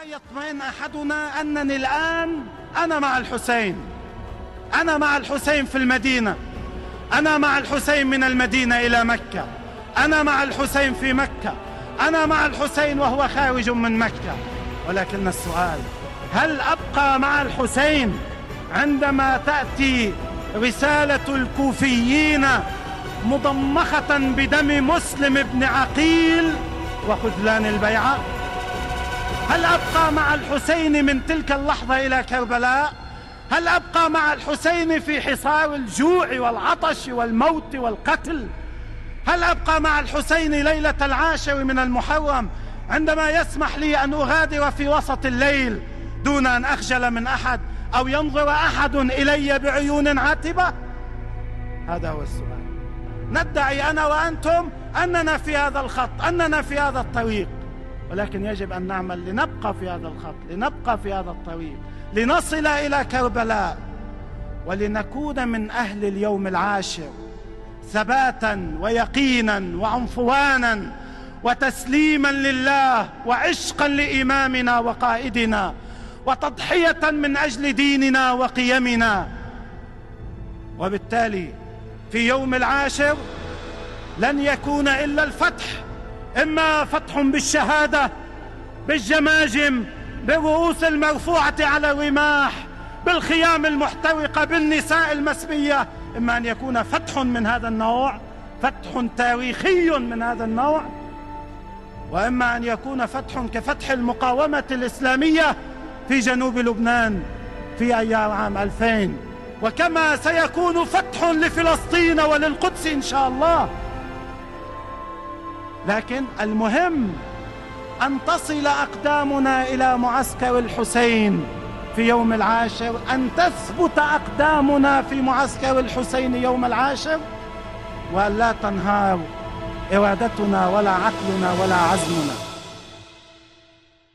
لا يطمئن أحدنا أنني الآن أنا مع الحسين، أنا مع الحسين في المدينة، أنا مع الحسين من المدينة إلى مكة، أنا مع الحسين في مكة، أنا مع الحسين وهو خارج من مكة. ولكن السؤال، هل أبقى مع الحسين عندما تأتي رسالة الكوفيين مضمخة بدم مسلم بن عقيل وخذلان البيعة؟ هل أبقى مع الحسين من تلك اللحظة إلى كربلاء؟ هل أبقى مع الحسين في حصار الجوع والعطش والموت والقتل؟ هل أبقى مع الحسين ليلة العاشر من المحرم عندما يسمح لي أن أغادر في وسط الليل دون أن أخجل من أحد أو ينظر أحد إلي بعيون عاتبة؟ هذا هو السؤال. ندعي أنا وأنتم أننا في هذا الخط، أننا في هذا الطريق، ولكن يجب أن نعمل لنبقى في هذا الخط، لنبقى في هذا الطريق، لنصل إلى كربلاء، ولنكون من أهل اليوم العاشر ثباتا ويقينا وعنفوانا وتسليما لله وعشقا لإمامنا وقائدنا وتضحية من أجل ديننا وقيمنا. وبالتالي في يوم العاشر لن يكون إلا الفتح، إما فتح بالشهادة، بالجماجم، بالرؤوس المرفوعة على الرماح، بالخيام المحترقة، بالنساء المسبية، إما أن يكون فتح من هذا النوع، فتح تاريخي من هذا النوع، وإما أن يكون فتح كفتح المقاومة الإسلامية في جنوب لبنان في أيار عام 2000، وكما سيكون فتح لفلسطين وللقدس إن شاء الله. لكن المهم أن تصل أقدامنا إلى معسكر الحسين في يوم العاشر، أن تثبت أقدامنا في معسكر الحسين يوم العاشر، وأن لا تنهار إرادتنا ولا عقلنا ولا عزمنا.